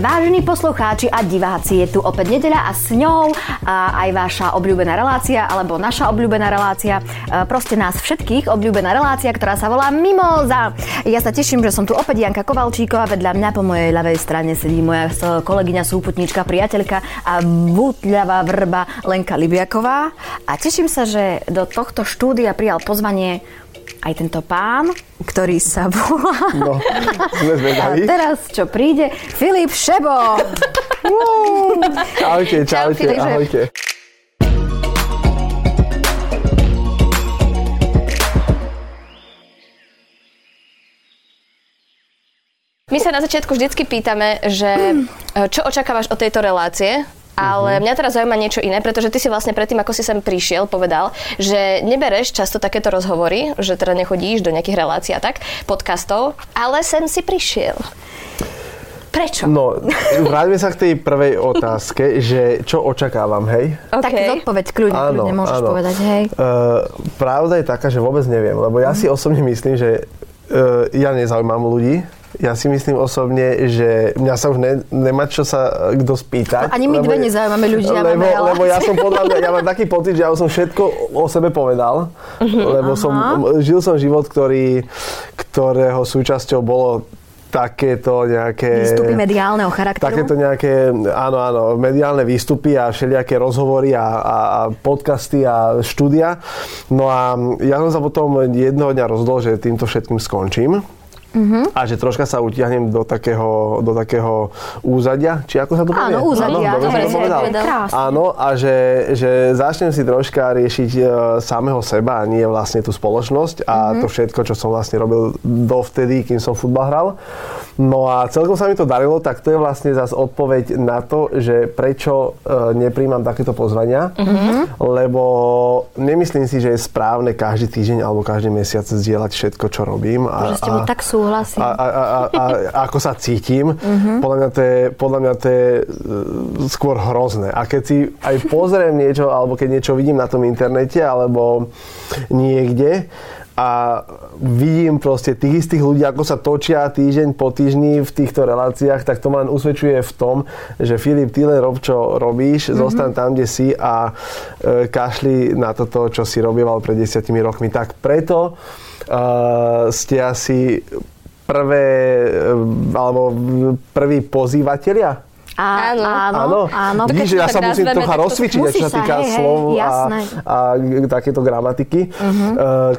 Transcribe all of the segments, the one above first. Vážení poslucháči a diváci, je tu opäť nedeľa a s ňou aj vaša obľúbená relácia, alebo naša obľúbená relácia, proste nás všetkých obľúbená relácia, ktorá sa volá Mimoza. Ja sa teším, že som tu opäť Janka Kovalčíková, vedľa mňa po mojej ľavej strane sedí moja kolegyňa, súputnička, priateľka a bútľavá vrba Lenka Libiaková. A teším sa, že do tohto štúdia prijal pozvanie aj tento pán, ktorý sa volá... No, sme zvedaví. A teraz, čo príde? Filip Šebo! Čaute, čaute, ahojte. My sa na začiatku vždycky pýtame, že čo očakávaš od tejto relácie? Ale mňa teraz zaujíma niečo iné, pretože ty si vlastne predtým, ako si sem prišiel, povedal, že nebereš často takéto rozhovory, že teda nechodíš do nejakých relácií a tak, podcastov, ale sem si prišiel. Prečo? No, vráťme sa k tej prvej otázke, že čo očakávam, hej? Okay. Tak odpoveď kľudne môžeš povedať, hej? Pravda je taká, že vôbec neviem, lebo ja si osobne myslím, že ja nezaujímam ľudí. Ja si myslím osobne, že mňa sa už nemá čo sa kto spýtať. Ani my dve nezaujímame ľudí, ja máme relácie. Lebo ja som podľa mňa, ja mám taký pocit, že ja som všetko o sebe povedal. Lebo žil som život, ktorého súčasťou bolo takéto nejaké... Výstupy mediálneho charakteru? Takéto nejaké, áno, mediálne výstupy a všelijaké rozhovory a podcasty a štúdia. No a ja som sa potom jednoho dňa rozhodol, že týmto všetkým skončím. A že troška sa utiahnem do takého úzadia, či ako sa to povie? Áno, úzadia. Áno, a že začnem si troška riešiť samého seba a nie vlastne tú spoločnosť a to všetko, čo som vlastne robil dovtedy, kým som futbal hral. No a celkom sa mi to darilo, tak to je vlastne zase odpoveď na to, že prečo nepríjmam takéto pozvania, lebo nemyslím si, že je správne každý týždeň alebo každý mesiac zdieľať všetko, čo robím. Že ste mi tak sú. A ako sa cítim, podľa mňa to je skôr hrozné. A keď si aj pozriem niečo, alebo keď niečo vidím na tom internete, alebo niekde, a vidím proste tých istých ľudí, ako sa točia týždeň po týždni v týchto reláciách, tak to ma usvedčuje v tom, že Filip, ty len rob, čo robíš, zostaň tam, kde si a kašli na toto, čo si robieval pred 10 rokmi. Tak preto ste asi prví pozývatelia? Áno. Vidíš, ja sa musím trocha rozcvičiť, čo sa týka slov a takéto gramatiky,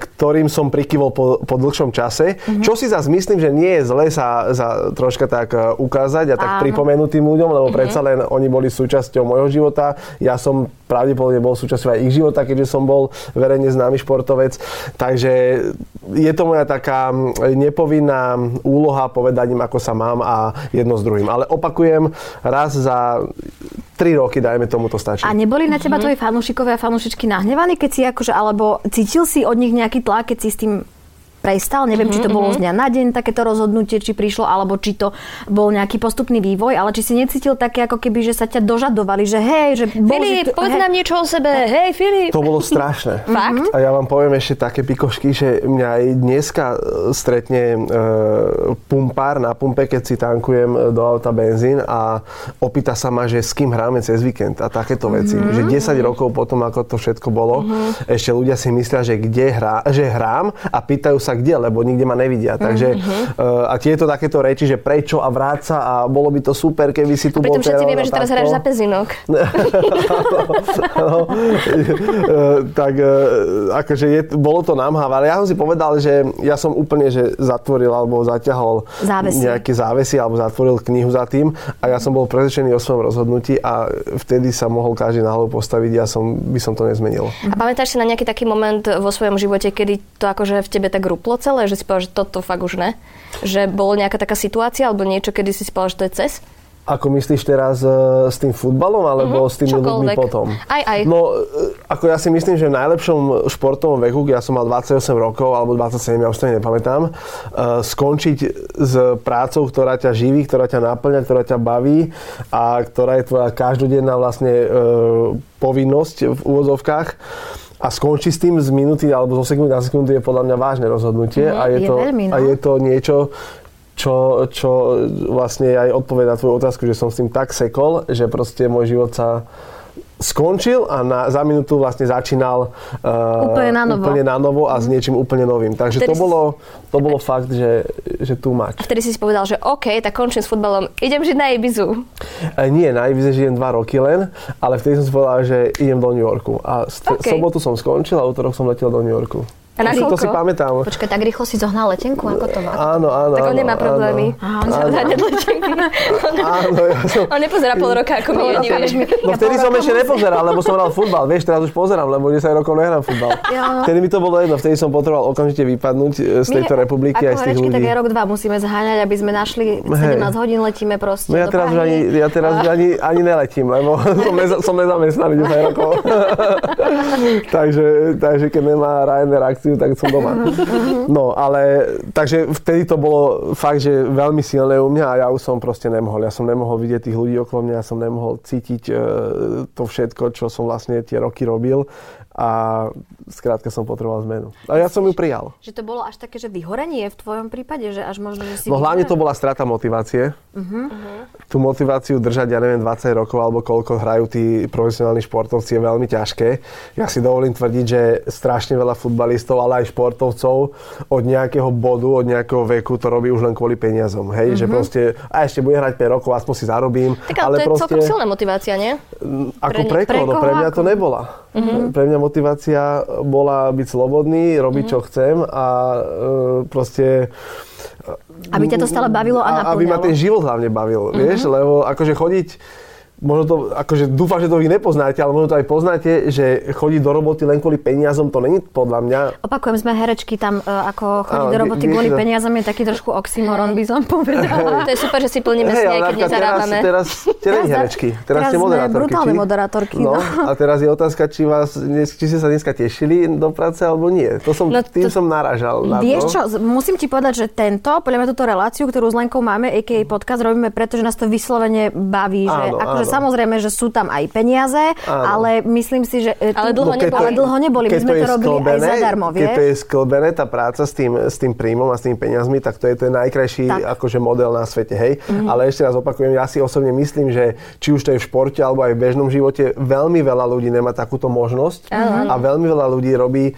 ktorým som prikyvol po dlhšom čase. Čo si zase myslím, že nie je zle sa troška tak ukázať a tak pripomenúť tým ľuďom, lebo predsa len oni boli súčasťou môjho života. Ja som pravdepodobne bol súčasťou aj ich života, keďže som bol verejne známy športovec. Takže je to moja taká nepovinná úloha povedať im, ako sa mám a jedno s druhým. Ale opakujem, raz za 3 roky, dajme tomu, to stačí. A neboli na teba tvoji fanúšikové a fanúšičky nahnevaní, keď si akože, alebo cítil si od nich nejaký tlak, keď si s tým prestal? Neviem, či to bolo z dňa na deň takéto rozhodnutie, či prišlo, alebo či to bol nejaký postupný vývoj, ale či si necítil také, ako keby, že sa ťa dožadovali, že hej, že... Filip, povedz nám niečo o sebe, hej, Filip. To bolo strašné. Fakt? A ja vám poviem ešte také pikošky, že mňa aj dneska stretne pumpár na pumpe, keď si tankujem do auta benzín a opýta sa ma, že s kým hráme cez víkend a takéto veci. Že 10 rokov potom, ako to všetko bolo, ešte ľudia si myslia, že hrám a pýtajú sa kde, lebo nikde ma nevidia. Takže a tieto takéto reči, že prečo a vráca a bolo by to super, keby si tu bol. Pritom všetci vieme, že teraz hráš za Pezinok. Akože bolo to namhávané. Ja som si povedal, že ja som úplne že zatvoril alebo zaťahol nejaké závesy alebo zatvoril knihu za tým a ja som bol presvedčený o svojom rozhodnutí a vtedy sa mohol každý na hlavu postaviť. Ja by som to nezmenil. A pamätáš si na nejaký taký moment vo svojom živote, kedy to akože v tebe tak duplo celé, že si povedal, že toto fakt už ne? Že bolo nejaká taká situácia alebo niečo, kedy si povedal, že to je cez? Ako myslíš teraz s tým futbalom alebo s tými ľuďmi potom? Aj. No, ako ja si myslím, že v najlepšom športovom veku, keď ja som mal 28 rokov alebo 27, ja už to nepamätám, skončiť s prácou, ktorá ťa živí, ktorá ťa naplňa, ktorá ťa baví a ktorá je tvoja každodenná vlastne povinnosť v úvodzovkách. A skončí s tým z minúty alebo zo sekundy na sekundu je podľa mňa vážne rozhodnutie a je to niečo, čo vlastne aj odpovedá na tvoju otázku, že som s tým tak sekol, že proste môj život sa skončil a za minútu vlastne začínal úplne na novo a s niečím úplne novým. Takže to bolo fakt, že tu máš. A vtedy si povedal, že OK, tak končím s futbalom, idem žiť na Ibizu. Nie, na Ibize žijem 2 roky len, ale vtedy som si povedal, že idem do New Yorku. A sobotu som skončil a utorok som letel do New Yorku. A na koľko? To si pamätám. Počkaj, tak rýchlo si zohnal letenku? Ako to má? Áno. Tak on nemá problémy. On nepozerá pol roka, ako my oni. No vtedy som ešte nepozeral, lebo som hral futbal. Vieš, teraz už pozerám, lebo 10 rokov nehrám futbal. Vtedy mi to bolo jedno, vtedy som potreboval okamžite vypadnúť z tejto republiky aj z tých ľudí. Tak aj rok, dva musíme zháňať, aby sme našli 17 hodín, letíme proste. No ja teraz ani neletím, lebo som nezamestnaný 10 rokov. Takže keď nemá Ryanair, tak som doma. No, ale takže vtedy to bolo fakt, že veľmi silné u mňa a ja už som proste nemohol. Ja som nemohol vidieť tých ľudí okolo mňa, ja som nemohol cítiť to všetko, čo som vlastne tie roky robil a skrátka som potreboval zmenu. A ja som ju prijal. Že to bolo až také, že vyhorenie v tvojom prípade, že až možno, že si... No hlavne to bola strata motivácie. Tú motiváciu držať, ja neviem, 20 rokov alebo koľko hrajú tí profesionálni športovci je veľmi ťažké. Ja si dovolím tvrdiť, že strašne veľa futbalistov, ale aj športovcov od nejakého bodu, od nejakého veku to robí už len kvôli peniazom, hej, že proste a ešte budem hrať 5 rokov, aspoň si zarobím, tak, ale to je proste celkom silná motivácia, nie? Ako pre mňa to nebola. Pre mňa motivácia bola byť slobodný, robiť čo chcem a proste aby ťa to stále bavilo a naplňalo. Aby ma ten život hlavne bavil, vieš, lebo akože chodiť možno to, akože dúfam, že to vy nepoznáte, ale možno to aj poznáte, že chodiť do roboty len kvôli peniazom, to není podľa mňa. Opakujem, sme herečky, tam ako chodiť do roboty kvôli peniazom je taký trošku oxymoron, by som povedala. To je super, že si plníme sne, keď nezarábame. Teraz nie herečky, teraz ste moderátorky. Teraz sme brutálne moderátorky. No, a teraz je otázka, či ste sa dneska tešili do práce, alebo nie. Tým som narážal na to. Vieš čo, musím ti povedať, že podľa mňa túto reláciu, ktorú s Lenkou máme, aka podcast, robíme preto, že nás to vyslovene baví, že akože samozrejme, že sú tam aj peniaze, ale myslím si, že... Ale dlho neboli. My sme to robili aj zadarmo, vieš? Keď to je sklbené, tá práca s tým príjmom a s tými peniazmi, tak to je ten najkrajší akože model na svete, hej? Ale ešte raz opakujem, ja si osobne myslím, že či už to je v športe, alebo aj v bežnom živote, veľmi veľa ľudí nemá takúto možnosť a veľmi veľa ľudí robí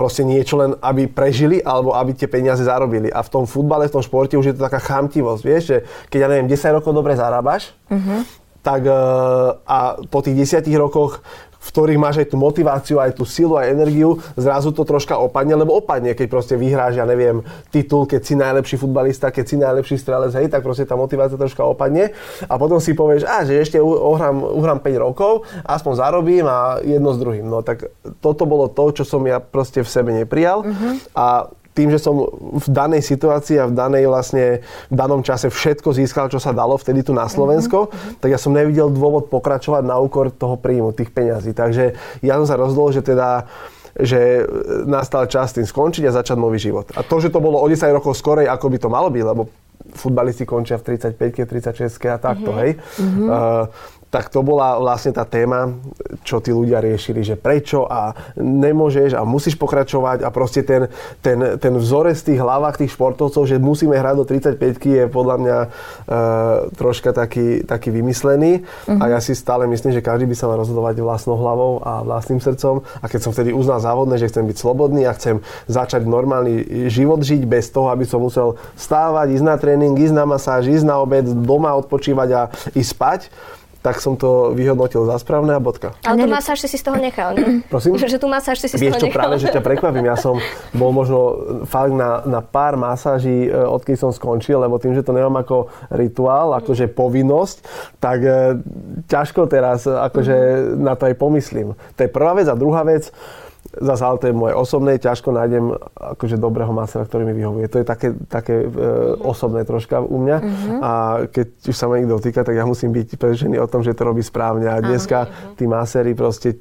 proste niečo len, aby prežili, alebo aby tie peniaze zarobili. A v tom futbale, v tom športe už je to taká chamtivosť, vieš? Že keď, ja neviem, 10 rokov dobre zarábaš, tak a po tých 10 rokoch, v ktorých máš aj tú motiváciu, aj tú silu, aj energiu, zrazu to troška opadne, lebo opadne, keď proste vyhráš, ja neviem, titul, keď si najlepší futbalista, keď si najlepší strelec, hej, tak proste tá motivácia troška opadne a potom si povieš, že ešte uhrám 5 rokov, aspoň zarobím a jedno s druhým. No tak toto bolo to, čo som ja proste v sebe neprijal a tým, že som v danej situácii a v danom čase všetko získal, čo sa dalo vtedy tu na Slovensko, tak ja som nevidel dôvod pokračovať na úkor toho príjmu, tých peňazí. Takže ja som sa rozhodol, že nastal čas tým skončiť a začať nový život. A to, že to bolo o 10 rokov skorej, ako by to malo byť, lebo futbalisti končia v 35-ke, 36-ke a takto, hej. Tak to bola vlastne tá téma, čo tí ľudia riešili, že prečo a nemôžeš a musíš pokračovať a proste ten vzorec v tých hlavách tých športovcov, že musíme hrať do 35-ky je podľa mňa troška taký vymyslený a ja si stále myslím, že každý by sa mal rozhodovať vlastnou hlavou a vlastným srdcom a keď som vtedy uznal závodne, že chcem byť slobodný a chcem začať normálny život žiť bez toho, aby som musel stávať, ísť na tréning, ísť na masáž, ísť na obed, doma odpočívať a ísť spať, tak som to vyhodnotil za správne a bodka. Ale tú masáž si z toho nechal, ne? Prosím? Že tú masáž si z toho nechal. Vieš čo, práve, že ťa prekvapím. Ja som bol možno fakt na pár masáží, odkedy som skončil, lebo tým, že to nemám ako rituál, akože povinnosť, tak ťažko teraz akože na to aj pomyslím. To je prvá vec a druhá vec, Zase, ale to je moje osobné, ťažko nájdem akože dobrého masera, ktorý mi vyhovuje. To je také osobné troška u mňa. Mm-hmm. A keď už sa ma niekto týka, tak ja musím byť presvedčený o tom, že to robí správne. A dneska tí maséri proste,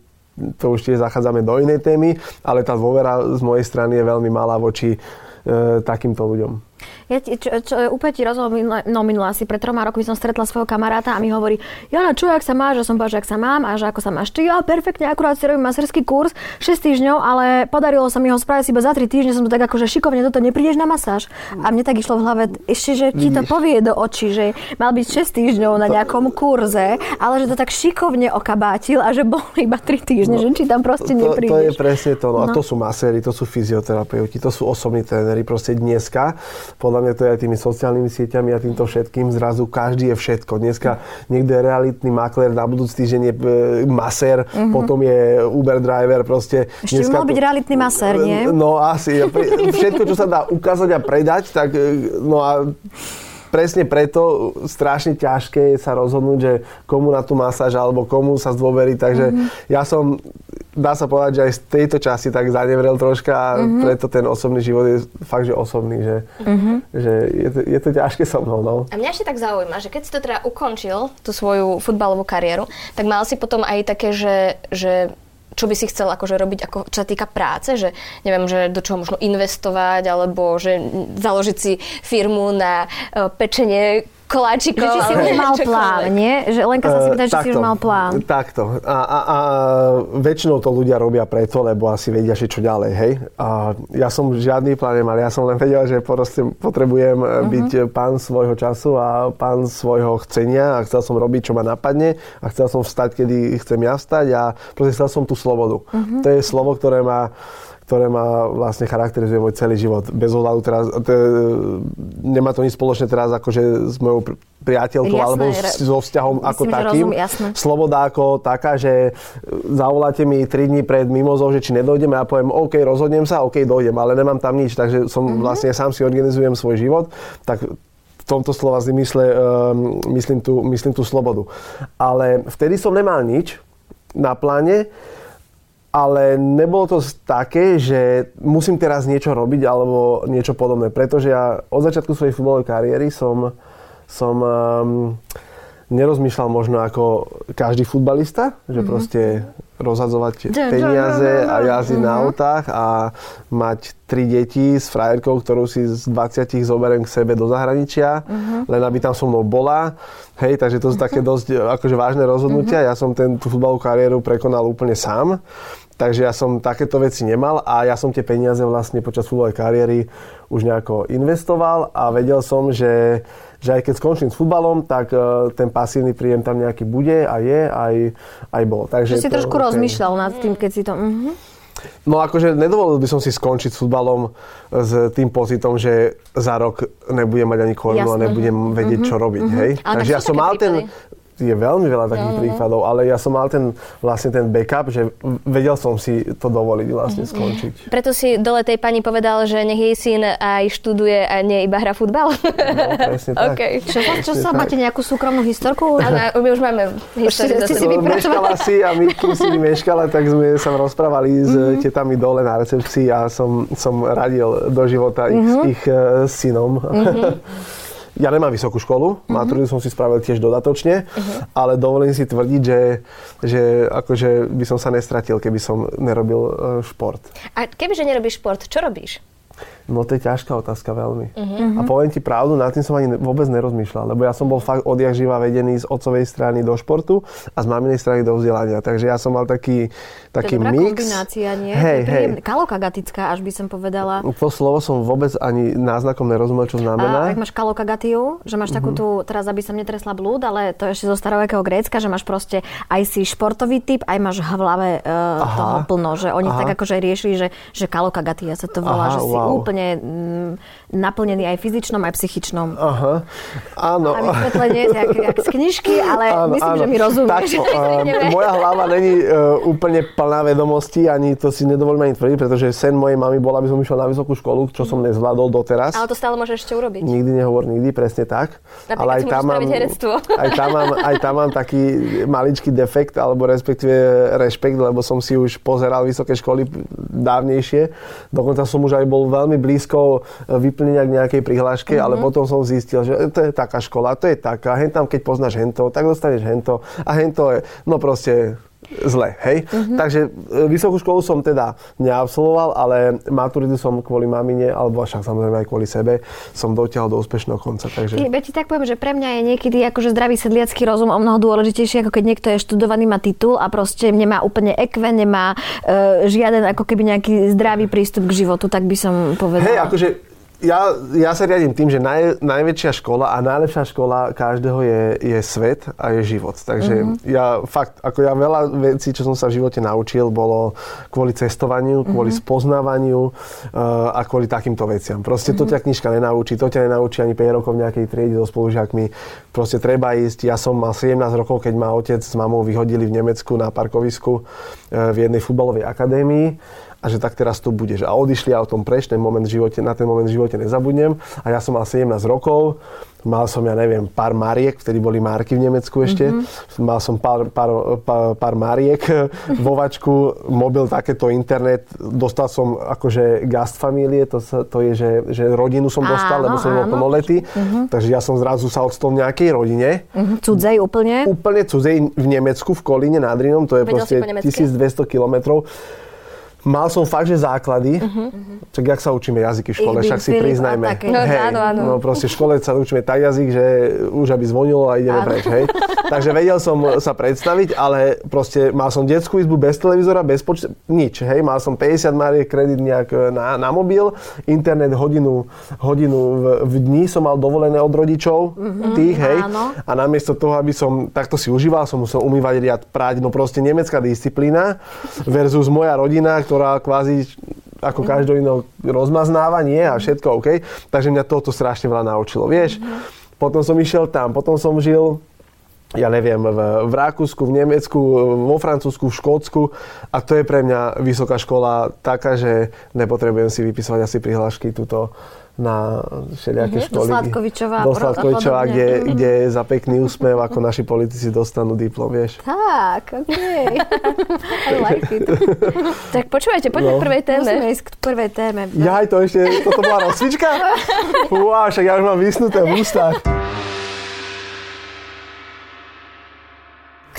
to už tiež zachádzame do inej témy, ale tá dôvera z mojej strany je veľmi malá voči takýmto ľuďom. Ja úplne ti rozhodol, no minula asi pred 3 rokmi som stretla svojho kamaráta a mi hovorí, Jana, čo, jak sa máš? A som povedala, že ak sa mám a že ako sa máš ty. Ja perfektne, akurát si robím maserský kurz 6 týždňov, ale podarilo sa mi ho spraviť iba za 3 týždne, som to tak akože šikovne, toto neprídeš na masáž. A mne tak išlo v hlave, ešte, že ti to povie do očí, že mal byť 6 týždňov na nejakom kurze, ale že to tak šikovne okabátil a že bol iba 3 týždne, no, že či tam proste neprídeš. To je presne to, no. A to sú maséri, to sú fyzioterapeuti, to sú osobní tréneri, proste dneska. Podľa mňa to je aj tými sociálnymi sieťami a týmto všetkým zrazu každý je všetko. Dneska niekto je realitný maklér, na budúci týždeň je masér, potom je Uber driver, proste. Ešte by mal byť realitný masér, nie? No asi. Všetko, čo sa dá ukázať a predať, tak no a presne preto strašne ťažké je sa rozhodnúť, že komu na tú masáž alebo komu sa zdôverí, takže ja som, dá sa povedať, že aj z tejto časti tak zanevrel troška a preto ten osobný život je fakt, že osobný, že, že je to ťažké so mnou. No. A mňa ešte tak zaujíma, že keď si to teda ukončil, tú svoju futbalovú kariéru, tak mal si potom aj také, že čo by si chcel akože robiť, ako, čo sa týka práce, že neviem, že do čoho možno investovať, alebo že založiť si firmu na pečenie koláčikov. Že či si už mal plán, nie? Že Lenka sa si pýta, či si už mal plán. Takto. A väčšinou to ľudia robia preto, lebo asi vedia, že čo ďalej, hej? A ja som žiadny plán nemal, ja som len vedel, že potrebujem byť pán svojho času a pán svojho chcenia a chcel som robiť, čo ma napadne a chcel som vstať, kedy chcem ja vstať a proste chcel som tú slobodu. To je slovo, ktoré ma vlastne charakterizuje môj celý život. Bez ohľadu teraz, nemá to nič spoločné teraz akože s mojou priateľkou, jasné, alebo so vzťahom ako takým. Rozumiem, sloboda ako taká, že zavoláte mi 3 dní pred Mimozou, že či nedojdeme, ja poviem, OK, rozhodnem sa, OK, dojdem, ale nemám tam nič, takže som vlastne sám si organizujem svoj život, tak v tomto slova myslím tú slobodu. Ale vtedy som nemal nič na pláne, ale nebolo to také, že musím teraz niečo robiť alebo niečo podobné, pretože ja od začiatku svojej futbalovej kariéry som nerozmýšľal možno ako každý futbalista, že proste rozhadzovať peniaze a jazdiť na autách a mať 3 deti s frajerkou, ktorú si z 20 zoberiem k sebe do zahraničia, len aby tam so mnou bola. Hej, takže to sú také dosť akože vážne rozhodnutia. Ja som tú futbalovú kariéru prekonal úplne sám, takže ja som takéto veci nemal a ja som tie peniaze vlastne počas futbalovej kariéry už nejako investoval a vedel som, že aj keď skončím s futbalom, tak ten pasívny príjem tam nejaký bude a je, aj bol. Takže si to, trošku rozmýšľal nad tým, keď si to... No akože nedovolil by som si skončiť s futbalom s tým pocitom, že za rok nebudem mať ani korunu a nebudem vedieť, čo robiť, hej? Takže ja som mal ten... Je veľmi veľa takých prípadov, ale ja som mal ten backup, že vedel som si to dovoliť vlastne skončiť. Preto si dole tej pani povedal, že nech jej syn aj študuje a nie iba hra futbal? No, presne tak. Okay. Čo sa máte nejakú súkromnú historku? Áno, my už máme históriu. Už si meškala si a my, kým si meškala, tak sme sa rozprávali s tetami dole na recepcii a som radil do života ich synom. Ja nemám vysokú školu, maturitu som si spravil tiež dodatočne, ale dovolím si tvrdiť, že akože by som sa nestratil, keby som nerobil šport. A kebyže nerobíš šport, čo robíš? No to je ťažká otázka veľmi. A poviem ti pravdu, nad tým som ani vôbec nerozmýšľal, lebo ja som bol fakt odjakživa vedený z otcovej strany do športu a z maminej strany do vzdelania. Takže ja som mal taký mix. To je dobrá kombinácia, nie? Hej. Kalokagatická, až by som povedala. To slovo som vôbec ani náznakom nerozumel, čo znamená. A tak máš kalokagatiu, že máš takú tú, teraz aby som netresla blúd, ale to ešte zo starovekého Grécka, že máš proste aj si športový typ, aj máš v hlave toho plno, že oni tak akože riešili, že kalokagatia sa to volá, že si úplne úplne naplnený aj fyzičnom, aj psychičnom. Aha, áno. A vysvetlenie jak z knižky, ale áno, myslím, áno, že mi rozumieš. Moja hlava není úplne plná vedomostí, ani to si nedovolím ani tvrdiť, pretože sen mojej mamy bola, aby som išiel na vysokú školu, čo som nezvládol doteraz. Ale to stále môžeš ešte urobiť. Nikdy nehovor nikdy, presne tak. Napríklad, ale aj tam mám taký maličký defekt, alebo respektíve rešpekt, lebo som si už pozeral vysoké školy dávnejšie. Dokonca som už aj bol veľmi blízko vyplnenia k nejakej prihláške, ale potom som zistil, že to je taká škola, to je taká, hentam, keď poznáš hento, tak dostaneš hento a hento je, no proste zle, hej. Takže vysokú školu som teda neabsolvoval, ale maturitu som kvôli mamine, alebo však samozrejme aj kvôli sebe, som dotiahol do úspešného konca. Takže... Ja ti tak poviem, že pre mňa je niekedy akože zdravý sedliacky rozum o mnoho dôležitejší, ako keď niekto je študovaný, má titul a proste nemá úplne ekve, nemá žiaden ako keby nejaký zdravý prístup k životu, tak by som povedala. Hej, akože ja sa riadím tým, že najväčšia škola a najlepšia škola každého je svet a je život. Takže ja fakt, ako ja veľa vecí, čo som sa v živote naučil, bolo kvôli cestovaniu, kvôli spoznávaniu a kvôli takýmto veciam. Proste to ťa knižka nenaučí, to ťa nenaučí ani 5 rokov v nejakej triede so spolužiakmi. Proste treba ísť. Ja som mal 17 rokov, keď ma otec s mamou vyhodili v Nemecku na parkovisku v jednej futbalovej akadémii. A že tak teraz tu budeš. A odišli a o tom preč, na ten moment v živote nezabudnem. A ja som mal 17 rokov, mal som, ja neviem, pár mariek, vtedy boli marky v Nemecku ešte. Mal som pár mariek, vovačku, mobil, takéto internet. Dostal som akože gastfamilie, to je, že rodinu som dostal, lebo som bol plnoletý. Takže ja som zrazu sa odstol v nejakej rodine. Cudzej úplne? Úplne cudzej v Nemecku, v Kolíne nad Rýnom, to je proste 1200 kilometrov. Mal som fakt, že základy, tak jak sa učíme jazyky v škole, však si priznajme. No proste v škole sa učíme tak jazyk, že už aby zvonilo a ideme preč, hej. Takže vedel som sa predstaviť, ale proste mal som detskú izbu bez televízora, bez nič, hej. Mal som 50 mariek, kredit nejak na mobil, internet hodinu v dni som mal dovolené od rodičov, tých, hej. Áno. A namiesto toho, aby som takto si užíval, som musel umývať riad, prať, no proste nemecká disciplína versus moja rodina, ktorá kvázi ako každou inou rozmaznáva, nie a všetko OK. Takže mňa toto strašne veľa naučilo, vieš. Potom som išiel tam, potom som žil, ja neviem, v Rakúsku, v Nemecku, vo Francúzsku, v Škótsku a to je pre mňa vysoká škola taká, že nepotrebujem si vypísať asi prihlášky tuto na všelijaké školy. Do Sladkovičová, kde za pekný úsmev, ako naši politici dostanú diplom, vieš. Tak, okej. I like it. Tak počúvajte, poďme k prvej téme. Musíme ísť k prvej téme. Jaj, toto bola rozcvička? Uá, však ja už mám vysnuté v ústach.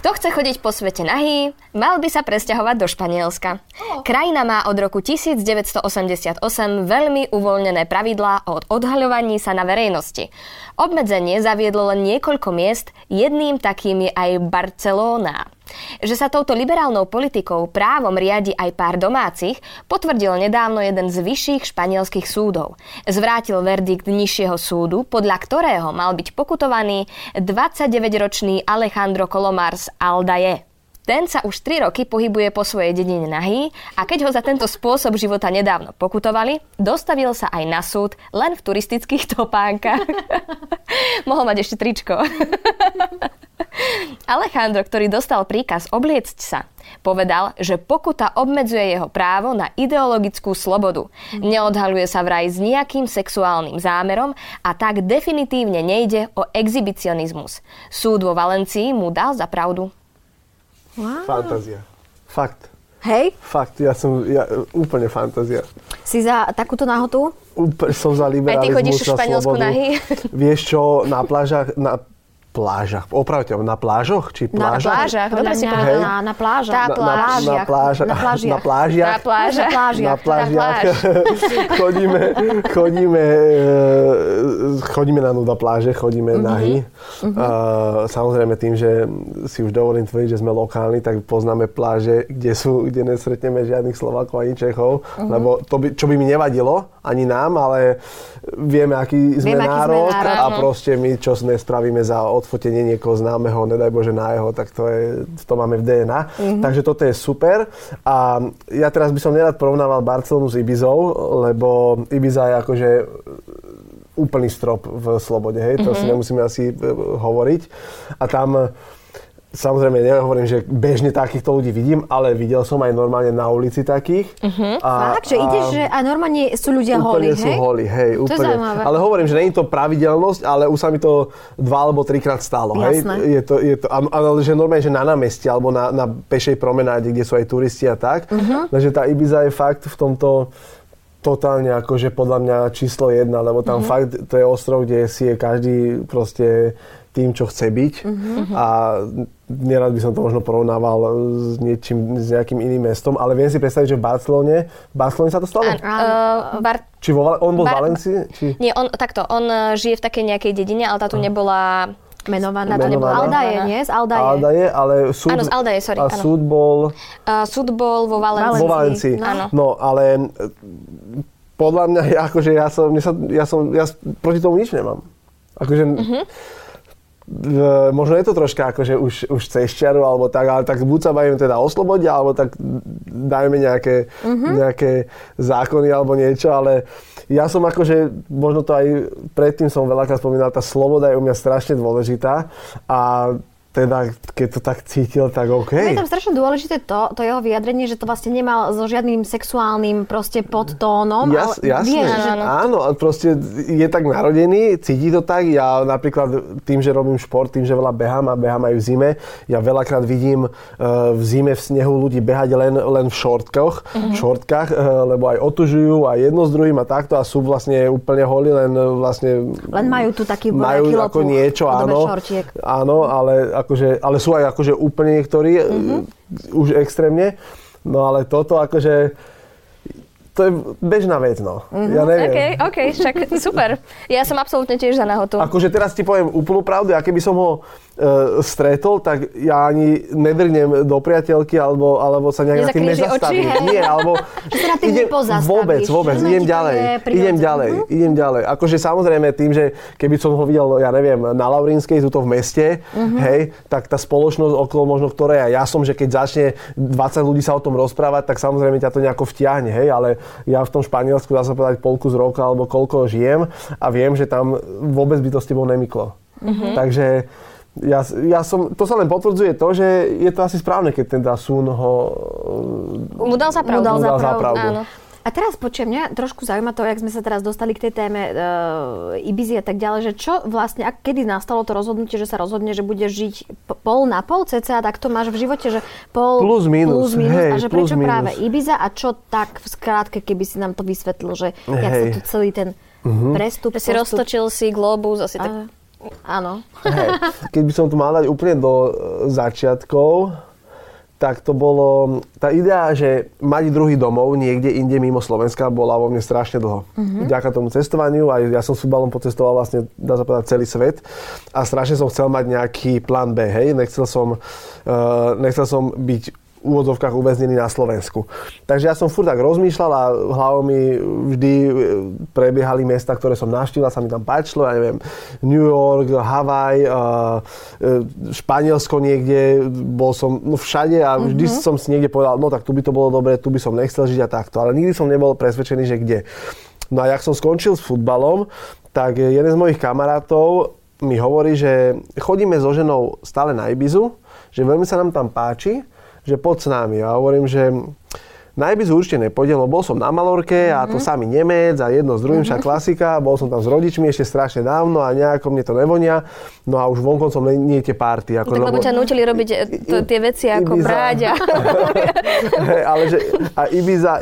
Kto chce chodiť po svete nahý, mal by sa presťahovať do Španielska. Krajina má od roku 1988 veľmi uvoľnené pravidlá o odhaľovaní sa na verejnosti. Obmedzenie zaviedlo len niekoľko miest, jedným takým je aj Barcelona. Že sa touto liberálnou politikou právom riadi aj pár domácich, potvrdil nedávno jeden z vyšších španielských súdov. Zvrátil verdikt nižšieho súdu, podľa ktorého mal byť pokutovaný 29-ročný Alejandro Colomar z Aldaje. Ten sa už 3 roky pohybuje po svojej dedine nahý a keď ho za tento spôsob života nedávno pokutovali, dostavil sa aj na súd len v turistických topánkach. Mohol mať ešte tričko. Alejandro, ktorý dostal príkaz obliecť sa, povedal, že pokuta obmedzuje jeho právo na ideologickú slobodu. Neodhaľuje sa vraj s nejakým sexuálnym zámerom a tak definitívne nejde o exhibicionizmus. Súd vo Valencii mu dal za pravdu. Wow. Fantázia. Fakt. Hej? Fakt, ja som úplne fantázia. Si za takúto nahotu? Som za liberalizmus. Aj ty chodíš v Španielsku nahý? Vieš čo, na plážach... Plážach. Opravte, na plážoch? Či plážach? Na plážach. Dobre si povedal. Na plážach. Na plážiach. Chodíme na pláže, chodíme nahý. Samozrejme tým, že si už dovolím tvrdiť, že sme lokálni, tak poznáme pláže, kde nestretneme žiadnych Slovákov ani Čechov. Lebo to, čo by mi nevadilo, ani nám, ale vieme, aký sme národ a proste my, čo nespravíme za odfotenie niekoho známeho, nedaj Bože na jeho, tak to je, to máme v DNA. Mm-hmm. Takže toto je super. A ja teraz by som nerad porovnával Barcelonu s Ibizou, lebo Ibiza je akože úplný strop v slobode, hej, to si nemusíme asi hovoriť. A tam, samozrejme, nehovorím, že bežne takýchto ľudí vidím, ale videl som aj normálne na ulici takých. Fakt, že ideš a normálne sú ľudia holí, hej? Úplne sú holí, hej, úplne. To je zaujímavé. Ale hovorím, že nie je to pravidelnosť, ale už sa mi to 2 alebo 3-krát stalo, hej? Je to, ale že normálne, že na námestí alebo na pešej promenáde, kde sú aj turisti a tak. Takže tá Ibiza je fakt v tomto totálne akože podľa mňa číslo 1, lebo tam fakt to je ostrov, kde si je každý proste tým, čo chce byť. A nerad by som to možno porovnával s nejakým iným mestom, ale viem si predstaviť, že v Barcelone sa to stalo? On bol v Valencii? Nie, on žije v takej nejakej dedine, ale tá tu nebola menovaná. Aldaje, nie? Z Aldaje. Aldaje, ale súd... Áno, z Aldaje, sorry. A súd bol... Súd bol vo Valencii. Vo Valencii. No, ale podľa mňa, akože ja proti tomu nič nemám. Akože... Možno je to troška akože už cez čiaru alebo tak, ale tak buď sa bavíme teda o slobode, alebo tak dajme nejaké zákony alebo niečo, ale ja som akože, možno to aj predtým som veľakrát spomínal, tá sloboda je u mňa strašne dôležitá a teda, keď to tak cítil, tak OK. Je tam strašne dôležité to jeho vyjadrenie, že to vlastne nemal so žiadnym sexuálnym proste podtónom. Jasne, áno, proste je tak narodený, cíti to tak. Ja napríklad tým, že robím šport, tým, že veľa behám aj v zime, ja veľakrát vidím v zime v snehu ľudí behať len v šortkách, lebo aj otužujú, aj jedno s druhým a takto a sú vlastne úplne holí, len vlastne... Len majú tu taký kilotu. Ako niečo, áno, ale sú aj akože úplne niektorí už extrémne, no ale toto akože, to je bežná vec, no. Ja neviem. OK, však super. Ja som absolútne tiež za nahotu. Akože teraz ti poviem úplnú pravdu, ja keby som ho stretol, tak ja ani nedrnem do priateľky, alebo sa nejak na tým nezastavím. Oči, nie, alebo... Že na tým nepozastavíš. Vôbec, idem ďalej. Akože samozrejme tým, že keby som ho videl, ja neviem, na Laurínskej, tuto v meste, hej, tak tá spoločnosť okolo možno, ktorej aj ja som, že keď začne 20 ľudí sa o tom rozprávať, tak samozrejme ťa to nejako vtiahne, hej, ale ja v tom Španielsku, dá sa povedať, polku z roka, alebo koľko žijem a viem, že tam vôbec by to s tebou nemyklo. Takže Ja som, to sa len potvrdzuje to, že je to asi správne, keď ten Sun ho... Mu dal za pravdu. Áno. A teraz počujem, mňa trošku zaujíma to, jak sme sa teraz dostali k tej téme Ibizy a tak ďalej, že čo vlastne, kedy nastalo to rozhodnutie, že sa rozhodne, že budeš žiť pol na pol cca, tak to máš v živote, že pol plus minus hej, a že prečo minus. Práve Ibiza a čo tak v skrátke, keby si nám to vysvetlil, že jak sa tu celý ten prestup... Že si roztočil si globus, asi tak... Áno. Hej. Keď by som to mal dať úplne do začiatkov, tak to bolo... Tá idea, že mať druhý domov niekde inde mimo Slovenska bola vo mne strašne dlho. Vďaka tomu cestovaniu, aj ja som s futbalom pocestoval vlastne, dá sa povedať, celý svet a strašne som chcel mať nejaký plán B, hej. Nechcel som byť v úvodzovkách uväznený na Slovensku. Takže ja som furt tak rozmýšľal a hlavou mi vždy prebiehali mesta, ktoré som navštívil, sa mi tam páčilo, ja neviem, New York, Hawaii, Španielsko niekde, bol som všade a vždy som si niekde povedal, no tak tu by to bolo dobre, tu by som nechcel žiť a takto, ale nikdy som nebol presvedčený, že kde. No a jak som skončil s futbalom, tak jeden z mojich kamarátov mi hovorí, že chodíme so ženou stále na Ibizu, že veľmi sa nám tam páči, že poď s nami. Ja hovorím, že na Ibizu určite nepôjdem, lebo bol som na Malorke a to samý Nemec a jedno s druhým, však klasika. Bol som tam s rodičmi ešte strašne dávno a nejako mne to nevonia. No a už vonkoncom nie tie párty. Tak lebo ťa nutili robiť tie veci ako bráďa. Ale že a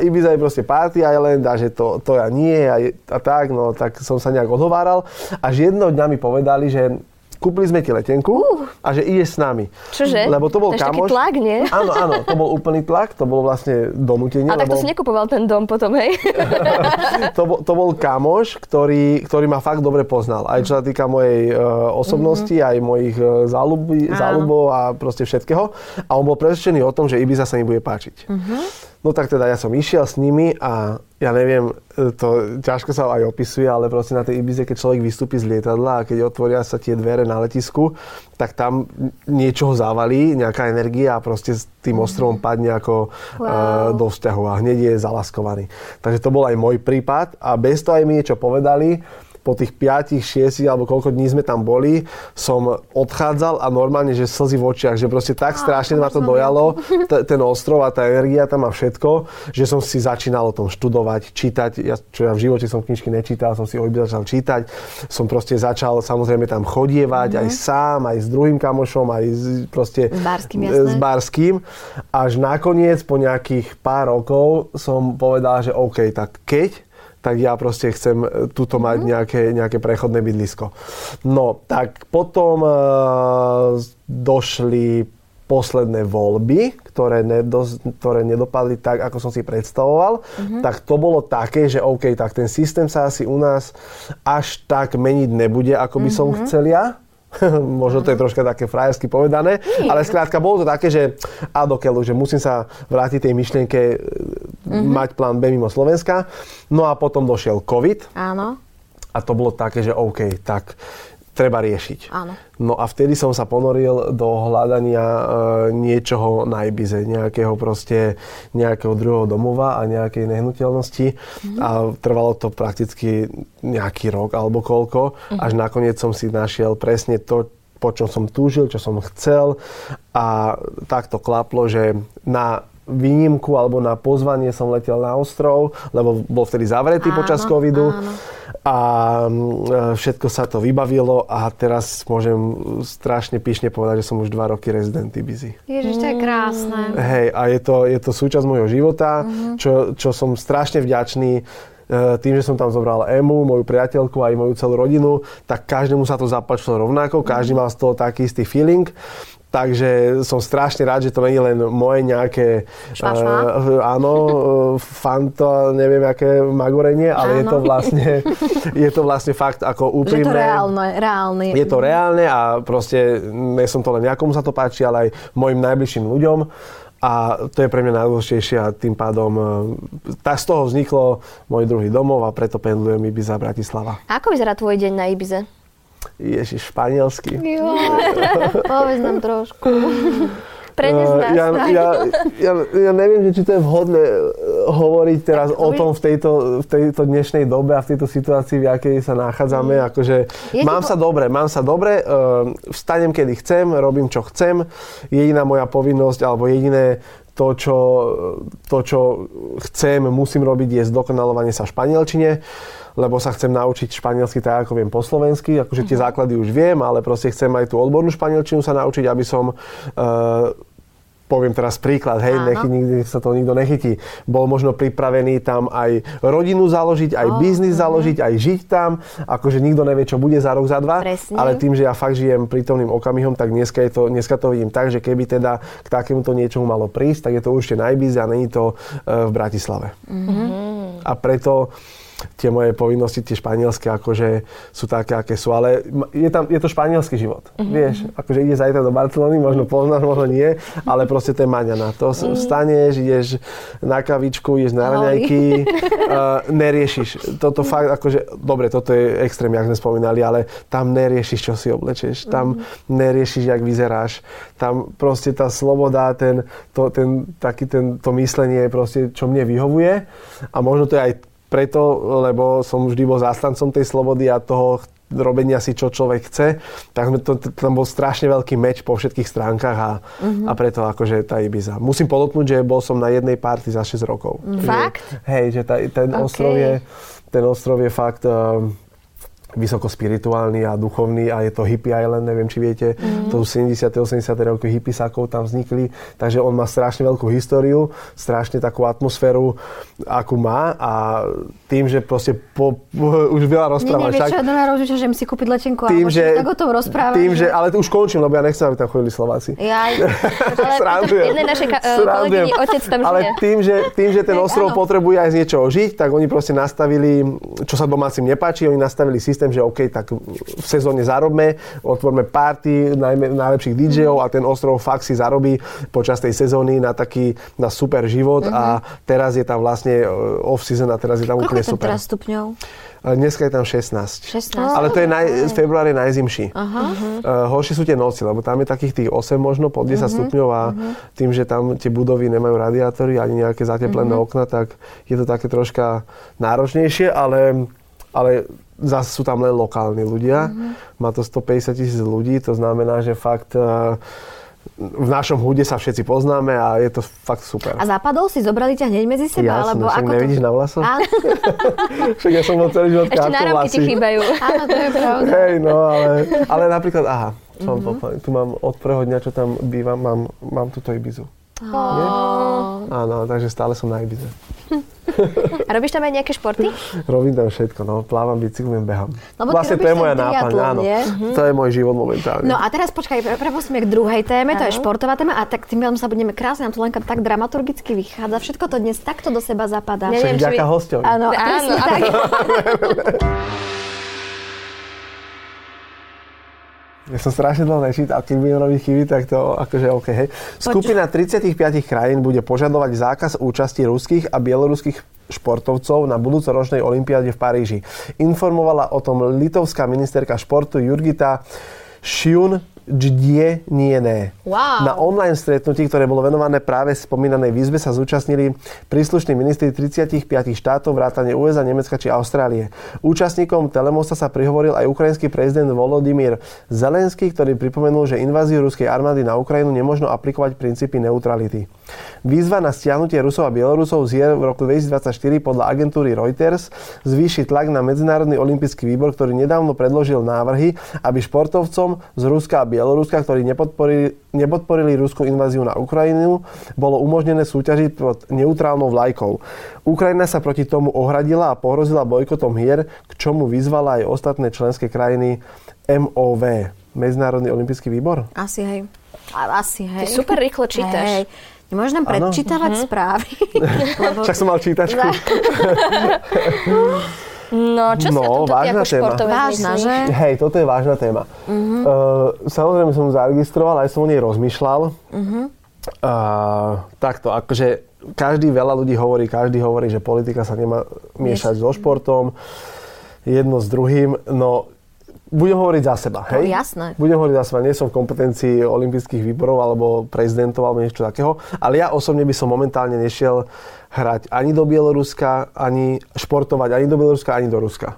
Ibiza je proste párty island a že to ja nie a tak, no tak som sa nejak odhováral. Až jedno dňa mi povedali, že kúpili sme ti letenku a že ide s nami. Čože? Lebo to bol kamoš. Taký tlak, nie? Áno, to bol úplný tlak, to bolo vlastne donútenie. A tak to si nekupoval ten dom potom, hej? To bol kamoš, ktorý ma fakt dobre poznal. Aj čo sa týka mojej osobnosti, aj mojich záľubov a proste všetkého. A on bol presvedčený o tom, že Ibiza sa mi bude páčiť. No tak teda ja som išiel s nimi a ja neviem, to ťažko sa aj opisuje, ale proste na tej Ibize, keď človek vystúpi z lietadla a keď otvoria sa tie dvere na letisku, tak tam niečoho závalí, nejaká energia a proste s tým ostrovom padne ako do vzťahu a hneď je zalaskovaný. Takže to bol aj môj prípad a bez toho aj mi niečo povedali. Po tých 5, 6 alebo koľko dní sme tam boli, som odchádzal a normálne, že slzy v očiach, že proste tak strašne ma to dojalo, ten ostrov a tá energia tam a všetko, že som si začínal o tom študovať, čítať, čo ja v živote som knižky nečítal, som si o Ibize začal čítať, som proste začal samozrejme tam chodievať, aj sám, aj s druhým kamošom, aj s Barským. Až nakoniec, po nejakých pár rokov, som povedal, že OK, tak ja proste chcem tuto mať nejaké prechodné bydlisko. No, tak potom došli posledné voľby, ktoré nedopadli tak, ako som si predstavoval, tak to bolo také, že OK, tak ten systém sa asi u nás až tak meniť nebude, ako by som chcel ja. Možno to je troška také frajersky povedané, ale skrátka bolo to také, že že musím sa vrátiť tej myšlienke mať plán B mimo Slovenska. No a potom došiel COVID. Áno. A to bolo také, že OK, tak treba riešiť. Áno. No a vtedy som sa ponoril do hľadania niečoho na Ibize, nejakého druhého domova a nejakej nehnuteľnosti a trvalo to prakticky nejaký rok alebo koľko, až nakoniec som si našiel presne to, po čom som túžil, čo som chcel a tak to klaplo, že na výnimku alebo na pozvanie som letel na ostrov, lebo bol vtedy zavretý počas covidu. Áno. A všetko sa to vybavilo a teraz môžem strašne pyšne povedať, že som už 2 roky rezident Ibizy. Ježiš, to je krásne. Hej, a je to súčasť môjho života, čo som strašne vďačný tým, že som tam zobral Emu, moju priateľku aj moju celú rodinu, tak každému sa to zapáčilo rovnako, každý mal z toho taký istý feeling. Takže som strašne rád, že to nie je len moje nejaké fanta, neviem aké magorenie, ale je to vlastne fakt ako úprimné. Je to reálne. Je to reálne a proste nie som to len nejakomu sa to páči, ale aj mojim najbližším ľuďom. A to je pre mňa najdôležitejšie a tým pádom z toho vzniklo môj druhý domov a preto pendlujem Ibiza Bratislava. Ako vyzerá tvoj deň na Ibize? Ježiš, španielsky. Jo, povedz nám trošku. Ja neviem, či to je vhodné hovoriť teraz o tom v tejto dnešnej dobe a v tejto situácii, v akej sa nachádzame. Akože mám sa dobre, vstanem, kedy chcem, robím, čo chcem. Jediná moja povinnosť, alebo jediné to, čo chcem, musím robiť, je zdokonalovanie sa v španielčine. Lebo sa chcem naučiť španielsky tak, ako viem po slovensky. Akože tie základy už viem, ale proste chcem aj tú odbornú španielčinu sa naučiť, aby som... poviem teraz príklad, hej, nikdy sa to nikto nechytí. Bol možno pripravený tam aj rodinu založiť, aj biznis založiť, aj žiť tam. Akože nikto nevie, čo bude za rok, za dva. Presne. Ale tým, že ja fakt žijem prítomným okamihom, tak dneska to vidím tak, že keby teda k takémuto niečomu malo prísť, tak je to určite na Ibize a není to v Bratislave. Mm-hmm. A preto tie moje povinnosti, tie španielské, akože sú také, aké sú, ale je to španielský život, vieš, akože ideš zajtra do Barcelony, možno poznáš, možno nie, ale proste to je maňana, to vstaneš, ideš na kavičku, ideš na raňajky, neriešiš, toto fakt, akože, dobre, toto je extrém, jak sme spomínali, ale tam neriešiš, čo si oblečieš, tam neriešiš, jak vyzeráš, tam proste tá sloboda, to myslenie, proste, čo mne vyhovuje a možno to je aj preto, lebo som vždy bol zástancom tej slobody a toho robenia si, čo človek chce, tak tam bol strašne veľký meč po všetkých stránkach a preto akože tá Ibiza. Musím podotknúť, že bol som na jednej party za 6 rokov. Fakt? Hej, že ten ostrov je fakt... vysoko spirituálny a duchovný a je to Hippie Island, neviem, či viete, to už 70. 80. roky hippisákov tam vznikli, takže on má strašne veľkú históriu, strašne takú atmosféru, akú má a tým, že proste už veľa rozprávam. Nevieš, že mi si kúpiť letenku a tak o tom rozprávať. Ale už končím, lebo ja nechcem, aby tam chodili Slováci. Srandujem. Jednej našej kolegyni otec tam žije. Ale tým, že ten ostrov potrebuje aj z niečoho žiť, tak oni proste nastavili, čo sa domácim nepáči, oni nastavili systém, systém, že OK, tak v sezóne zarobme, otvorme party, najmä najlepších DJov a ten ostrov fakt si zarobí počas tej sezóny na taký, na super život a teraz je tam vlastne off-season a teraz je tam úplne super. Koľko je teraz stupňov? Dneska je tam 16. 16. Ale to je február je najzimší. Horšie sú tie noci, lebo tam je takých tých 8 možno, po 10 stupňov a tým, že tam tie budovy nemajú radiátory ani nejaké zateplené okna, tak je to také troška náročnejšie, ale zase sú tam len lokálni ľudia. Má to 150,000 ľudí, to znamená, že fakt v našom hude sa všetci poznáme a je to fakt super. A západol si? Zobrali ťa hneď medzi seba? Jasné, však nevidíš na vlasoch? Však ja som bol celý život krátko vlasy. Ešte náramky ti chýbajú. Áno, to je pravda. Hej, no ale napríklad, tu mám od prvého dňa, čo tam bývam, mám túto Ibizu. Áno, takže stále som na Ibize. A robíš tam aj nejaké športy? Robím tam všetko, no. Plávam, bicyklujem, behám. Vlastne to je moja náplň, áno. To je môj život momentálne. No a teraz počkaj, prepustíme k druhej téme, to je športová téma a tak tým sa budeme krásne, nám to Lenka tak dramaturgicky vychádza. Všetko to dnes takto do seba zapadá. Neviem, vďaka hosťovi. Áno. Tak. Ja som strašne dlho nečítal, keď budem robiť chyby, tak to akože OK, hej. Skupina 35 krajín bude požadovať zákaz účasti ruských a bieloruských športovcov na budúcoročnej olympiáde v Paríži. Informovala o tom litovská ministerka športu Jurgita Šiun Ždieniene. Wow. Na online stretnutí, ktoré bolo venované práve spomínanej výzve, sa zúčastnili príslušní ministri 35 štátov vrátane USA, Nemecka či Austrálie. Účastníkom Telemosta sa prihovoril aj ukrajinský prezident Volodymyr Zelenský, ktorý pripomenul, že inváziu ruskej armády na Ukrajinu nemožno aplikovať princípy neutrality. Výzva na stiahnutie Rusov a Bielorusov z hier v roku 2024 podľa agentúry Reuters zvýši tlak na Medzinárodný olympijský výbor, ktorý nedávno predložil návrhy, aby športovcom z Ruska a Bieloruska, ktorí nepodporili ruskú inváziu na Ukrajinu, bolo umožnené súťažiť pod neutrálnou vlajkou. Ukrajina sa proti tomu ohradila a pohrozila bojkotom hier, k čomu vyzvala aj ostatné členské krajiny MOV. Medzinárodný olympijský výbor? Asi, hej. Ty super rýchlo čítaš. Hej. Nemôžeš nám predčítavať správy? Však som mal čítačku. No, čo sa toto ako športové myslíš? Hej, toto je vážna téma. Samozrejme som zaregistroval, aj som o nej rozmýšľal. Takto, akože každý hovorí, že politika sa nemá miešať so športom, jedno s druhým, no budem hovoriť za seba, hej? No, jasné. Budem hovoriť za seba, nie som v kompetencii olympijských výborov alebo prezidentov alebo niečo takého, ale ja osobne by som momentálne nešiel hrať ani do Bieloruska, ani športovať ani do Bieloruska, ani do Ruska.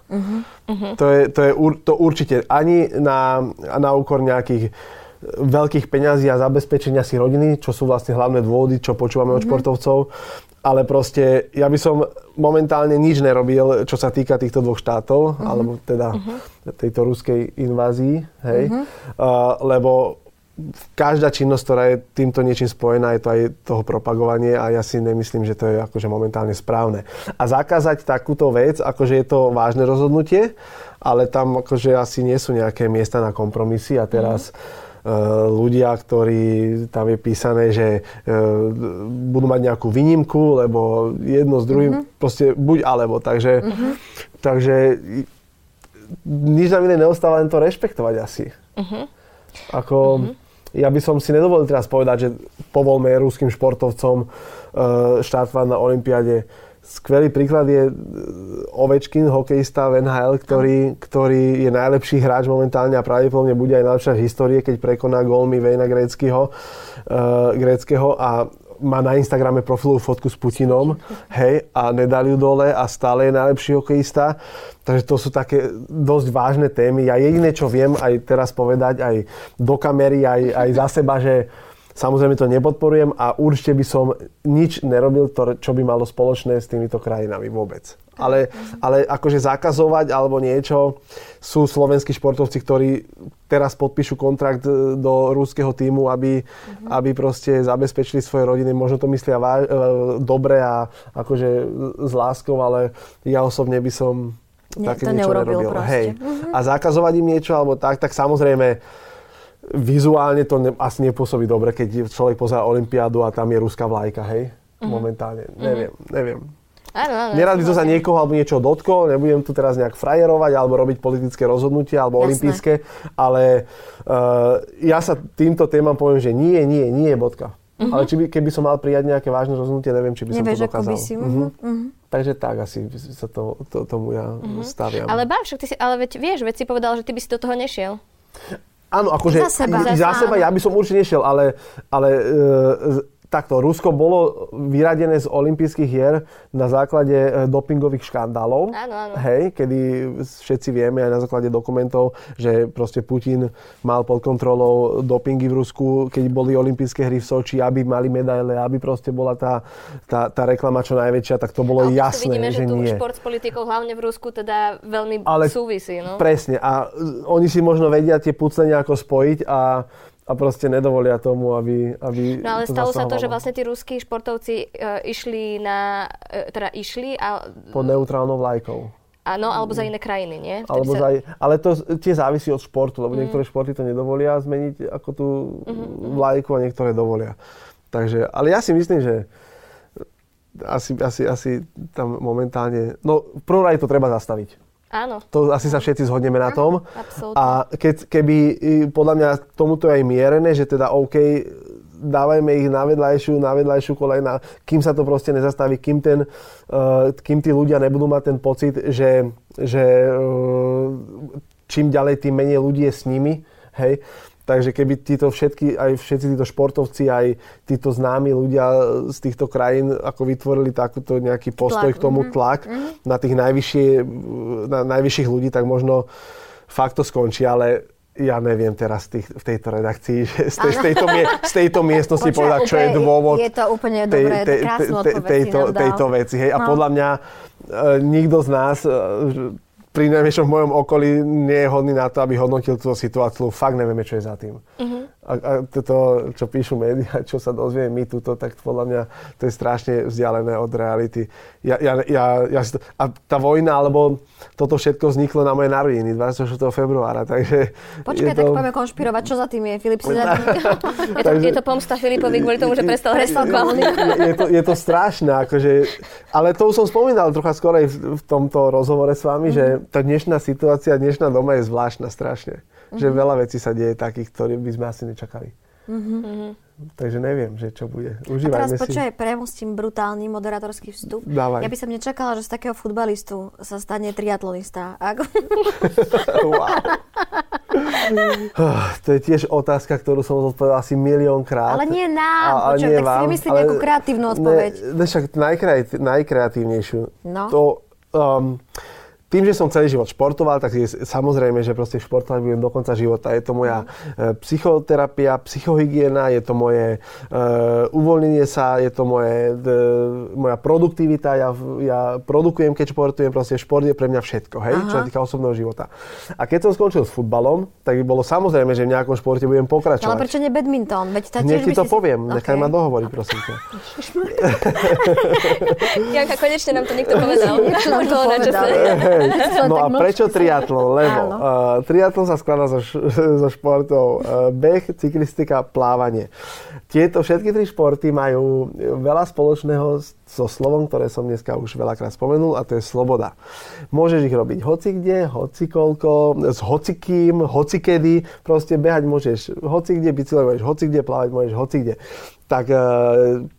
To určite ani na úkor nejakých veľkých peňazí a zabezpečenia si rodiny, čo sú vlastne hlavné dôvody, čo počúvame od športovcov, ale proste ja by som momentálne nič nerobil, čo sa týka týchto dvoch štátov, alebo teda tejto ruskej invázii, hej, lebo každá činnosť, ktorá je týmto niečím spojená, je to aj toho propagovanie a ja si nemyslím, že to je akože momentálne správne. A zakázať takúto vec, akože je to vážne rozhodnutie, ale tam akože asi nie sú nejaké miesta na kompromisy a teraz ľudia, ktorí tam je písané, že budú mať nejakú výnimku, lebo jedno s druhým, proste buď alebo. Takže nič nám iné neostáva, len to rešpektovať asi. Ja by som si nedovolil teraz povedať, že povolme ruským športovcom štartovať na olympiáde. Skvelý príklad je Ovečkin, hokejista v NHL, ktorý je najlepší hráč momentálne a pravdepodobne bude aj najlepšia v histórii, keď prekoná gólmi Wayna Gretzkyho a má na Instagrame profilovú fotku s Putinom, hej, a nedali ju dole a stále je najlepší hokejista. Takže to sú také dosť vážne témy. Ja jediné, čo viem aj teraz povedať, aj do kamery, aj za seba, že samozrejme to nepodporujem a určite by som nič nerobil, čo by malo spoločné s týmito krajinami vôbec. Ale akože zakazovať alebo niečo, sú slovenskí športovci, ktorí teraz podpíšu kontrakt do ruského tímu, aby proste zabezpečili svoje rodiny. Možno to myslia dobre a akože s láskou, ale ja osobne by som také niečo neurobil. Hej. A zakazovať im niečo alebo tak samozrejme vizuálne to asi nepôsobí dobre, keď človek pozerá olympiádu a tam je ruská vlajka, hej? Momentálne. Neviem. Áno, nerad by som sa niekoho alebo niečo dotkol, nebudem tu teraz nejak frajerovať alebo robiť politické rozhodnutia alebo olympijské, ale ja sa týmto témam poviem, že nie, bodka. Uh-huh. Ale keby som mal prijať nejaké vážne rozhodnutie, neviem, či by som to dokázal. Nevieš, ako by si... Uh-huh. Uh-huh. Takže tak asi sa tomu ja staviam. Ale však ty si, ale veď si povedal, že ty by si do toho nešiel. Áno, akože za seba ja by som určite nešiel, ale takto, Rusko bolo vyradené z olympijských hier na základe dopingových škandálov. Áno. Hej, kedy všetci vieme aj na základe dokumentov, že proste Putin mal pod kontrolou dopingy v Rusku, keď boli olympijské hry v Sočí, aby mali medaile, aby proste bola tá reklama čo najväčšia, tak to bolo jasné, vidíme, že nie. Vidíme, že tu šport s politikou hlavne v Rusku teda veľmi súvisí. No? Presne. A oni si možno vedia tie puclenia ako spojiť a proste nedovolia tomu, aby no ale stalo sa to, že vlastne tí ruskí športovci išli pod neutrálnou vlajkou. Áno, alebo za iné krajiny, nie? Ale to tie závisí od športu, lebo niektoré športy to nedovolia zmeniť ako tú vlajku a niektoré dovolia. Takže, ale ja si myslím, že asi tam momentálne... No, v prvom rade to treba zastaviť. Áno. To asi sa všetci zhodneme na tom. Absolutne. A keby podľa mňa tomuto je aj mierené, že teda OK, dávajme ich na vedľajšiu kolajna, kým sa to proste nezastaví, kým tí ľudia nebudú mať ten pocit, že čím ďalej, tým menej ľudí je s nimi, hej. Takže keby všetci títo športovci, aj títo známi ľudia z týchto krajín ako vytvorili takúto nejaký postoj k tomu tlak na tých najvyšších ľudí, tak možno fakt to skončí, ale ja neviem teraz v tejto redakcii, že z tejto miestnosti povedať, čo je dôvod je to úplne dobré, krásnu odpoveď tejto veci. Hej. A podľa mňa nikto z nás... pri najväčšom v mojom okolí nie je hodný na to, aby hodnotil túto situáciu. Fakt nevieme, čo je za tým. Uh-huh. A toto, čo píšu médiá, čo sa dozvieme my tuto, tak podľa mňa to je strašne vzdialené od reality. A tá vojna, alebo toto všetko vzniklo na moje narodiny 26. februára, takže... Počkaj, tak poďme konšpirovať, čo za tým je. Filip si za tým. Je to pomsta Filipovi kvôli tomu, že prestal kvalný. Je to strašné, akože... Ale to už som spomínal trocha skorej v tomto rozhovore s vami, že tá dnešná situácia, dnešná doma je zvláštna strašne. Mm-hmm. Že veľa vecí sa deje takých, ktoré by sme asi nečakali. Mm-hmm. Takže neviem, že čo bude. Užívajme si. A teraz počkaj, premostím brutálny moderátorský vstup. Dávaj. Ja by som nečakala, že z takého futbalistu sa stane triatlonista. Wow. To je tiež otázka, ktorú som zodpovedal asi miliónkrát. Ale nie nám. Počkaj, tak vám, si vymyslím nejakú kreatívnu odpoveď. Však najkreatívnejšiu. No. To... Tým, že som celý život športoval, tak je samozrejme, že proste športovať budem do konca života. Je to moja psychoterapia, psychohygiena, je to moje uvoľnenie sa, je to moja produktivita. Ja produkujem, keď športujem, proste šport je pre mňa všetko, hej, čo sa týka osobného života. A keď som skončil s futbalom, tak bolo samozrejme, že v nejakom športe budem pokračovať. Ale prečo nie badminton? Nech ti to poviem, nechaj ma dohovoriť, prosím ťa. Janka, konečne nám to niekto povedal. No a prečo triatlon? Lebo triatlon sa skladá zo športov beh, cyklistika, plávanie. Tieto všetky tri športy majú veľa spoločného so slovom, ktoré som dneska už veľakrát spomenul, a to je sloboda. Môžeš ich robiť hocikde, hocikoľko, s hocikým, hocikedy, proste behať môžeš hocikde, bicyklovať môžeš hocikde, plávať môžeš hocikde. Tak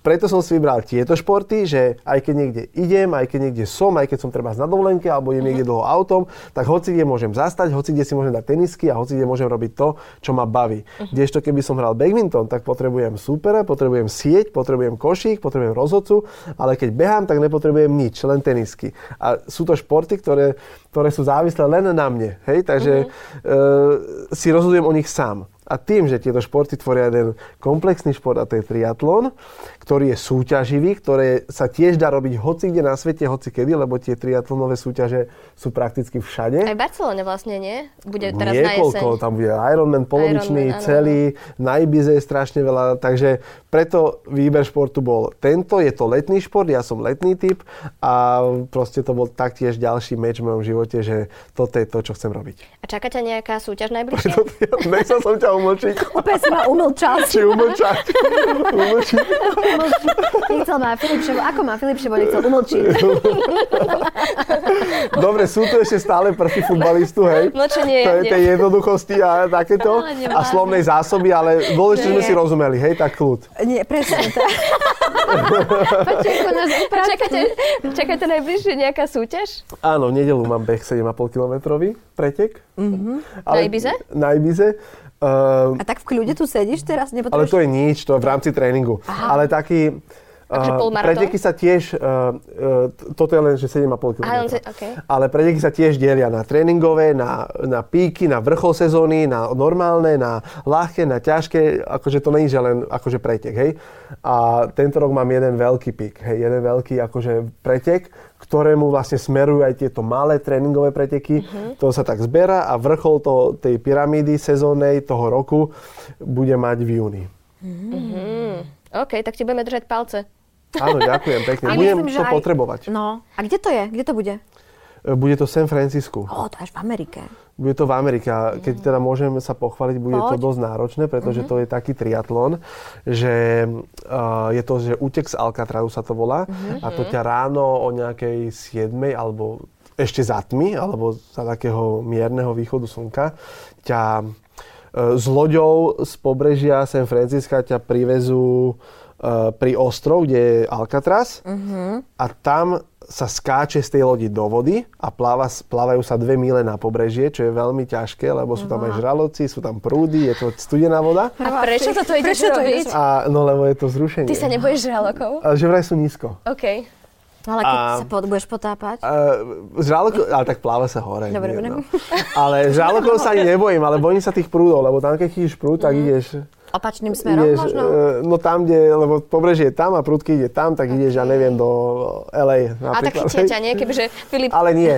preto som si vybral tieto športy, že aj keď niekde idem, aj keď niekde som, aj keď som trebárs na dovolenke alebo idem niekde dlho autom, tak hocikde môžem zastať, hocikde si môžem dať tenisky a hocikde môžem robiť to, čo ma baví. Kdežto keby som hral badminton, tak potrebujem súpera, potrebujem sieť, potrebujem košík, potrebujem rozhodcu, ale keď behám, tak nepotrebujem nič, len tenisky. A sú to športy, ktoré sú závislé len na mne, hej? Takže si rozhodujem o nich sám. A tým, že tieto športy tvoria jeden komplexný šport, a to je triatlon, ktorý je súťaživý, ktoré sa tiež dá robiť hocikde na svete, hocikedy, lebo tie triatlonové súťaže sú prakticky všade. Aj v Barcelone vlastne, nie? Bude teraz niekoľko, na jeseň. Tam bude Ironman polovičný, celý, na Ibize je strašne veľa, takže preto výber športu bol tento, je to letný šport, ja som letný typ a proste to bol taktiež ďalší meč v mojom živote, že toto je to, čo chcem robiť. A čaká ťa nejaká súťaž najbližšie? Nechcel som ťa umlčiť. Úplne si ma umlčal. Umlčiť. Nechcel ma Filip Šebo. Ako ma Filip Šebo nechcel umlčiť? Dobre, sú tu ešte stále proti futbalistu, hej? Mlčenie je. To je tej jednoduchosti a takéto. A slovnej zásoby, ale dôležite sme si rozumeli, hej? Tak kľud. Nie, presne tak. Čakáte najbližšie nejaká súťaž? Áno, v nedeľu mám beh 7,5 kilometrový pretek. Mm-hmm. Na Ibize? Na Ibize. A tak v kľude tu sedíš teraz? Ale to je nič, to je v rámci tréningu. Aha. Ale taký... preteky sa tiež, toto je len, že 7,5 km. Okay. Ale preteky sa tiež delia na tréningové, na píky, na vrchol sezóny, na normálne, na ľahké, na ťažké. Akože to není, že len akože pretek, hej. A tento rok mám jeden veľký pík, hej, jeden veľký akože pretek, ktorému vlastne smerujú aj tieto malé tréningové preteky. Mm-hmm. To sa tak zberá a vrchol tej pyramídy sezónnej toho roku bude mať v júni. Mm-hmm. OK, tak ti budeme držať palce. Áno, ďakujem pekne. Budem to potrebovať. No. A kde to je? Kde to bude? Bude to v San Francisco. Ó, to až v Amerike. Bude to v Amerike. Keď teda môžem sa pochváliť, bude to dosť náročné, pretože to je taký triatlon, že je to, že útek z Alcatrazu sa to volá. A to ťa ráno o nejakej 7 alebo ešte za tmy, alebo za takého mierneho východu slnka, ťa... S loďou z pobrežia San Francisca ťa privezú pri ostrov, kde je Alcatraz. A tam sa skáče z tej lodi do vody a plávajú sa 2 míle na pobrežie, čo je veľmi ťažké, lebo sú tam aj žraloci, sú tam prúdy, je to studená voda. A prečo toto ideš robiť? No lebo je to vzrušenie. Ty sa nebojíš žralokov? Že vraj sú nízko. OK. Ale keď sa budeš potápať? Ale tak pláva sa hore. Dobre, budem. No. Ale žralokov sa ani nebojím, ale bojím sa tých prúdov, lebo tam, keď chytíš prúd, tak ideš... Opačným smerom možno? No tam, kde, lebo pobrežie je tam a prúdky ide tam, tak ideš, ja neviem, do LA napríklad. A tak chytie ťa nie, kebyže Filip pláva. Ale nie,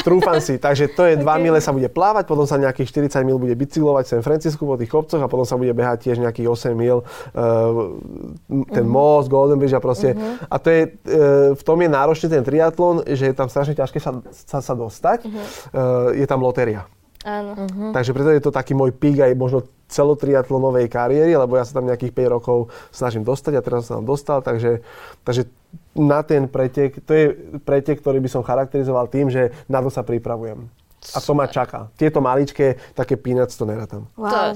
trúfam si. Takže to je 2 mile sa bude plávať, potom sa nejakých 40 mil bude bicyklovať v San Francisku po tých kopcoch a potom sa bude behať tiež nejakých 8 mil ten most, Golden Bridge a proste. A to je, v tom je náročný ten triatlon, že je tam strašne ťažké sa dostať. Je tam lotéria. Áno. Takže preto je to taký môj pík aj možno celotriatlonovej kariéry, lebo ja sa tam nejakých 5 rokov snažím dostať a teraz som sa tam dostal, takže na ten pretek, to je pretek, ktorý by som charakterizoval tým, že na to sa pripravujem. A to ma čaká. Tieto maličké, také peanuts to nerátam. Wow.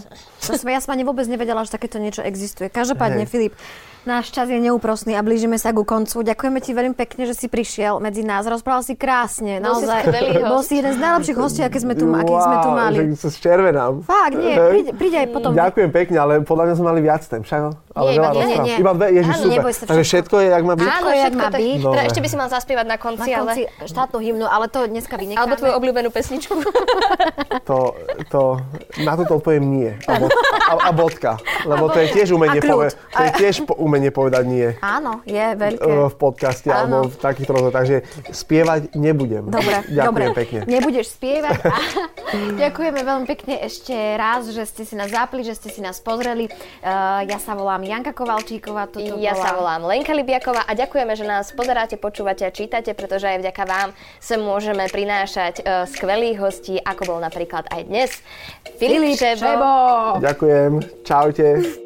Ja som ani vôbec nevedela, že takéto niečo existuje. Každopádne, Filip, náš čas je neúprosný a blížime sa ku koncu. Ďakujeme ti veľmi pekne, že si prišiel medzi nás. Rozprával si krásne, naozaj. Bol si jeden z najlepších hostí, akých sme tu mali. Wow, že sa zčervenám. Fakt, nie, príď aj potom. Ďakujem pekne, ale podľa mňa sme mali viac tém, však? Ale nie. Iba dve, ježiš, super. Takže všetko je, jak má byť. Áno, všetko má byť. Teda ešte by si mal zaspievať na konci, štátnu hymnu, ale to dneska vynecháme. Alebo tvoju obľúbenú pesničku. Na toto odpoviem nie. A bodka. Lebo to je tiež umenie povedať nie. Áno, je veľké. V podcaste alebo v takýchto rozhovoroch. Takže spievať nebudem. Dobre, ďakujem pekne. Nebudeš spievať. Ďakujeme veľmi pekne ešte raz, že ste si nás zapli, že ste si nás pozreli. Ja sa volám Janka Kovalčíková. Ja sa volám Lenka Libiaková a ďakujeme, že nás pozeráte, počúvate a čítate, pretože aj vďaka vám sa môžeme prinášať skvelých hostí, ako bol napríklad aj dnes Filip Šebo. Ďakujem. Čaute.